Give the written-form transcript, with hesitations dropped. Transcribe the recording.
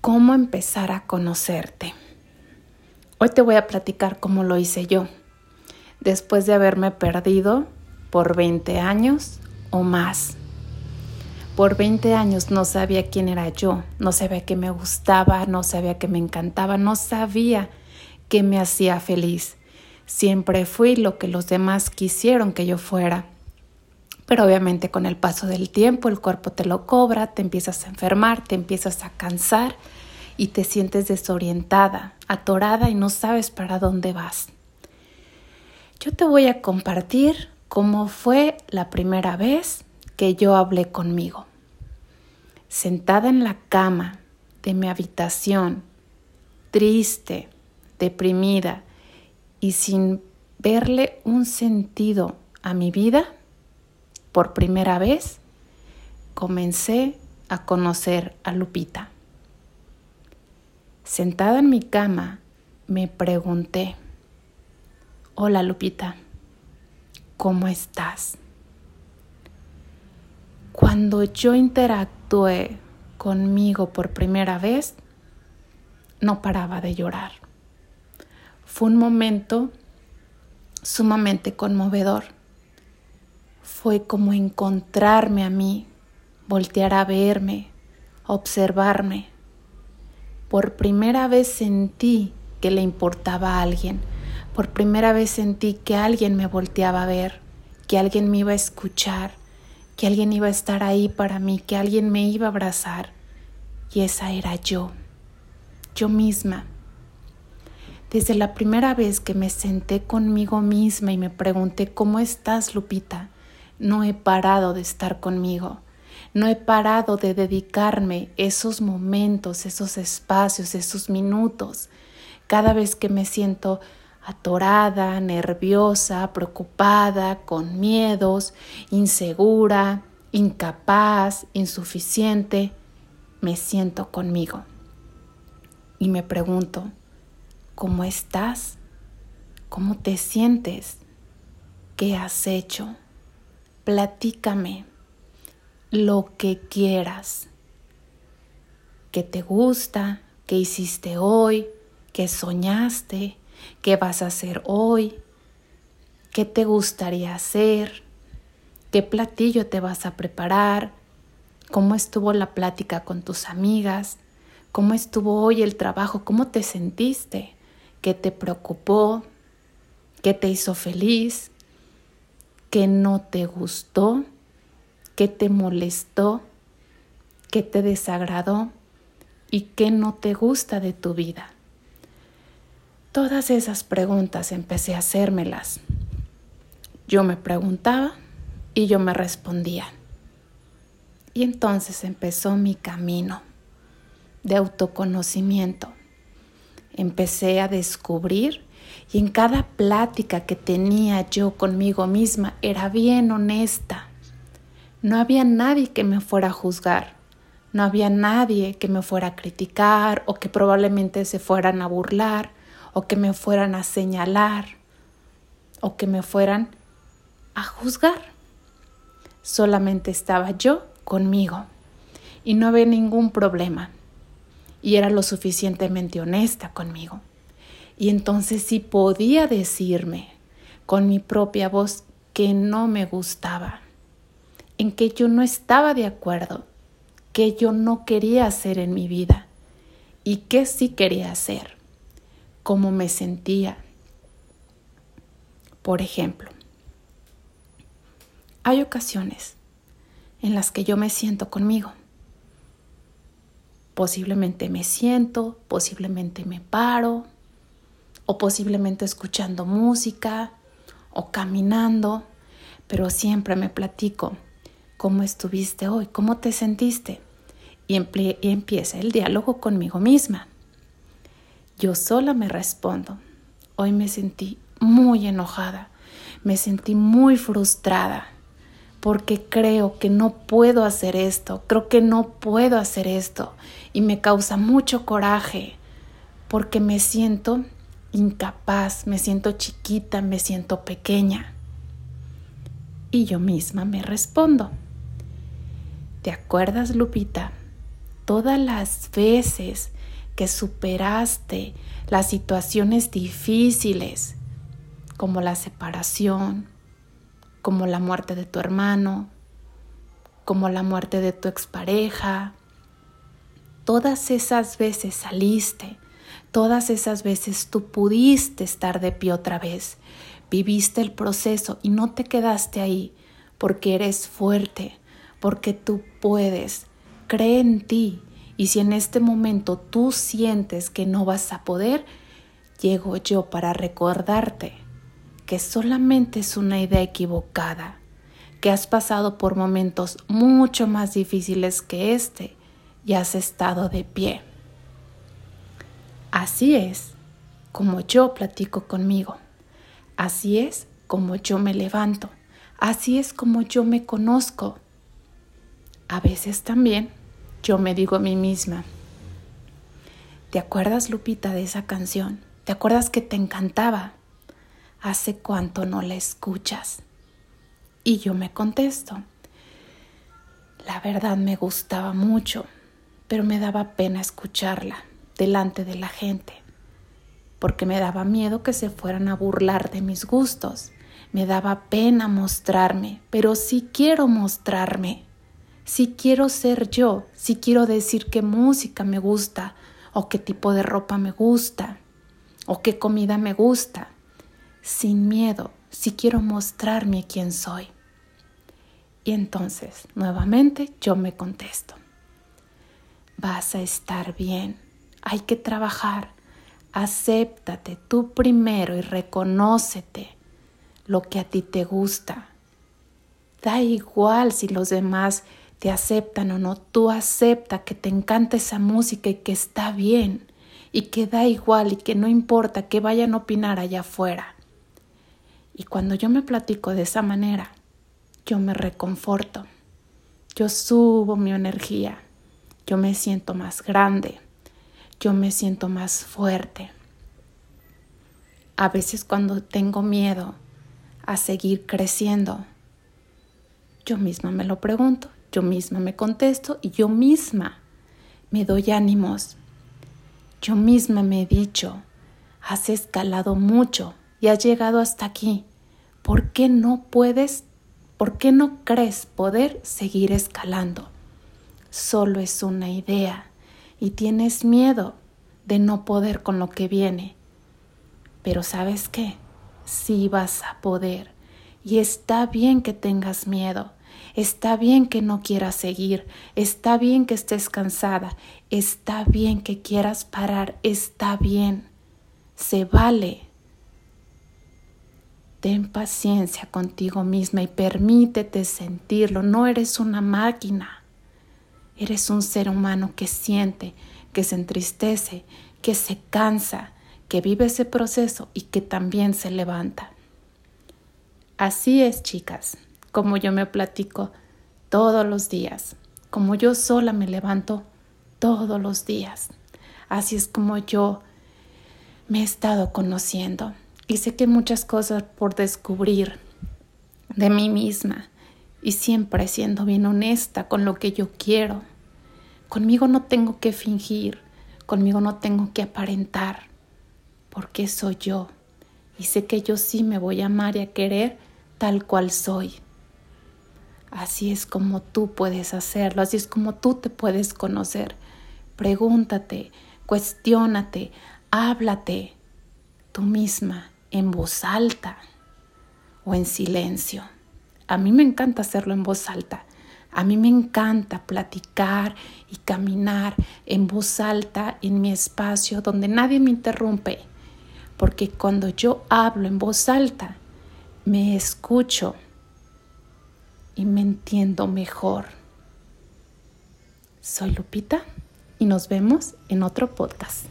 cómo empezar a conocerte. Hoy te voy a platicar cómo lo hice yo, después de haberme perdido por 20 años o más. Por 20 años no sabía quién era yo, no sabía qué me gustaba, no sabía qué me encantaba, no sabía qué me hacía feliz. Siempre fui lo que los demás quisieron que yo fuera. Pero obviamente con el paso del tiempo el cuerpo te lo cobra, te empiezas a enfermar, te empiezas a cansar y te sientes desorientada, atorada y no sabes para dónde vas. Yo te voy a compartir cómo fue la primera vez que yo hablé conmigo. Sentada en la cama de mi habitación, triste, deprimida y sin verle un sentido a mi vida, por primera vez comencé a conocer a Lupita. Sentada en mi cama me pregunté: hola Lupita, ¿cómo estás? Cuando yo interactué conmigo por primera vez, no paraba de llorar. Fue un momento sumamente conmovedor. Fue como encontrarme a mí, voltear a verme, observarme. Por primera vez sentí que le importaba a alguien. Por primera vez sentí que alguien me volteaba a ver, que alguien me iba a escuchar, que alguien iba a estar ahí para mí, que alguien me iba a abrazar. Y esa era yo misma. Desde la primera vez que me senté conmigo misma y me pregunté: ¿cómo estás, Lupita? No he parado de estar conmigo, no he parado de dedicarme esos momentos, esos espacios, esos minutos. Cada vez que me siento atorada, nerviosa, preocupada, con miedos, insegura, incapaz, insuficiente, me siento conmigo y me pregunto: ¿cómo estás? ¿Cómo te sientes? ¿Qué has hecho? Platícame lo que quieras. ¿Qué te gusta? ¿Qué hiciste hoy? ¿Qué soñaste? ¿Qué vas a hacer hoy? ¿Qué te gustaría hacer? ¿Qué platillo te vas a preparar? ¿Cómo estuvo la plática con tus amigas? ¿Cómo estuvo hoy el trabajo? ¿Cómo te sentiste? ¿Qué te preocupó? ¿Qué te hizo feliz? ¿Qué no te gustó? ¿Qué te molestó? ¿Qué te desagradó? ¿Y qué no te gusta de tu vida? Todas esas preguntas empecé a hacérmelas. Yo me preguntaba y yo me respondía. Y entonces empezó mi camino de autoconocimiento. Empecé a descubrir. Y en cada plática que tenía yo conmigo misma era bien honesta. No había nadie que me fuera a juzgar. No había nadie que me fuera a criticar o que probablemente se fueran a burlar o que me fueran a señalar o que me fueran a juzgar. Solamente estaba yo conmigo y no había ningún problema. Y era lo suficientemente honesta conmigo. Y entonces sí podía decirme con mi propia voz que no me gustaba, en que yo no estaba de acuerdo, que yo no quería hacer en mi vida y que sí quería hacer, cómo me sentía. Por ejemplo, hay ocasiones en las que yo me siento conmigo. Posiblemente me siento, posiblemente me paro, o posiblemente escuchando música o caminando, pero siempre me platico: ¿cómo estuviste hoy? ¿Cómo te sentiste? Y empieza el diálogo conmigo misma. Yo sola me respondo: hoy me sentí muy enojada, me sentí muy frustrada, porque creo que no puedo hacer esto, y me causa mucho coraje, porque me siento incapaz, me siento chiquita, me siento pequeña. Y yo misma me respondo: ¿te acuerdas, Lupita? todas las veces que superaste las situaciones difíciles, como la separación, como la muerte de tu hermano, como la muerte de tu expareja. Todas esas veces saliste, todas esas veces tú pudiste estar de pie otra vez, viviste el proceso y no te quedaste ahí porque eres fuerte, porque tú puedes, cree en ti. Y si en este momento tú sientes que no vas a poder, llego yo para recordarte que solamente es una idea equivocada, que has pasado por momentos mucho más difíciles que este y has estado de pie. Así es como yo platico conmigo, así es como yo me levanto, así es como yo me conozco. A veces también yo me digo a mí misma, ¿te acuerdas, Lupita, de esa canción? ¿Te acuerdas que te encantaba? ¿Hace cuánto no la escuchas? Y yo me contesto, la verdad me gustaba mucho, pero me daba pena escucharla delante de la gente, porque me daba miedo que se fueran a burlar de mis gustos, me daba pena mostrarme, pero sí quiero mostrarme. Si quiero ser yo, si quiero decir qué música me gusta, o qué tipo de ropa me gusta, o qué comida me gusta, sin miedo, si quiero mostrarme quién soy. Y entonces, nuevamente, yo me contesto. Vas a estar bien, hay que trabajar, acéptate tú primero y reconócete lo que a ti te gusta. Da igual si los demás te aceptan o no, tú acepta que te encanta esa música y que está bien y que da igual y que no importa que vayan a opinar allá afuera. Y cuando yo me platico de esa manera, yo me reconforto, yo subo mi energía, yo me siento más grande, yo me siento más fuerte. A veces cuando tengo miedo a seguir creciendo, yo misma me lo pregunto. Yo misma me contesto y yo misma me doy ánimos. Yo misma me he dicho, has escalado mucho y has llegado hasta aquí. ¿Por qué no puedes, por qué no crees poder seguir escalando? Solo es una idea y tienes miedo de no poder con lo que viene. Pero ¿sabes qué? Sí vas a poder y está bien que tengas miedo. Está bien que no quieras seguir, está bien que estés cansada, está bien que quieras parar, está bien, se vale. Ten paciencia contigo misma y permítete sentirlo, no eres una máquina, eres un ser humano que siente, que se entristece, que se cansa, que vive ese proceso y que también se levanta. Así es, chicas. Como yo me platico todos los días, como yo sola me levanto todos los días. Así es como yo me he estado conociendo y sé que hay muchas cosas por descubrir de mí misma y siempre siendo bien honesta con lo que yo quiero. Conmigo no tengo que fingir, conmigo no tengo que aparentar, porque soy yo y sé que yo sí me voy a amar y a querer tal cual soy. Así es como tú puedes hacerlo, así es como tú te puedes conocer. Pregúntate, cuestiónate, háblate tú misma en voz alta o en silencio. A mí me encanta hacerlo en voz alta. A mí me encanta platicar y caminar en voz alta en mi espacio donde nadie me interrumpe. Porque cuando yo hablo en voz alta, me escucho y me entiendo mejor. Soy Lupita y nos vemos en otro podcast.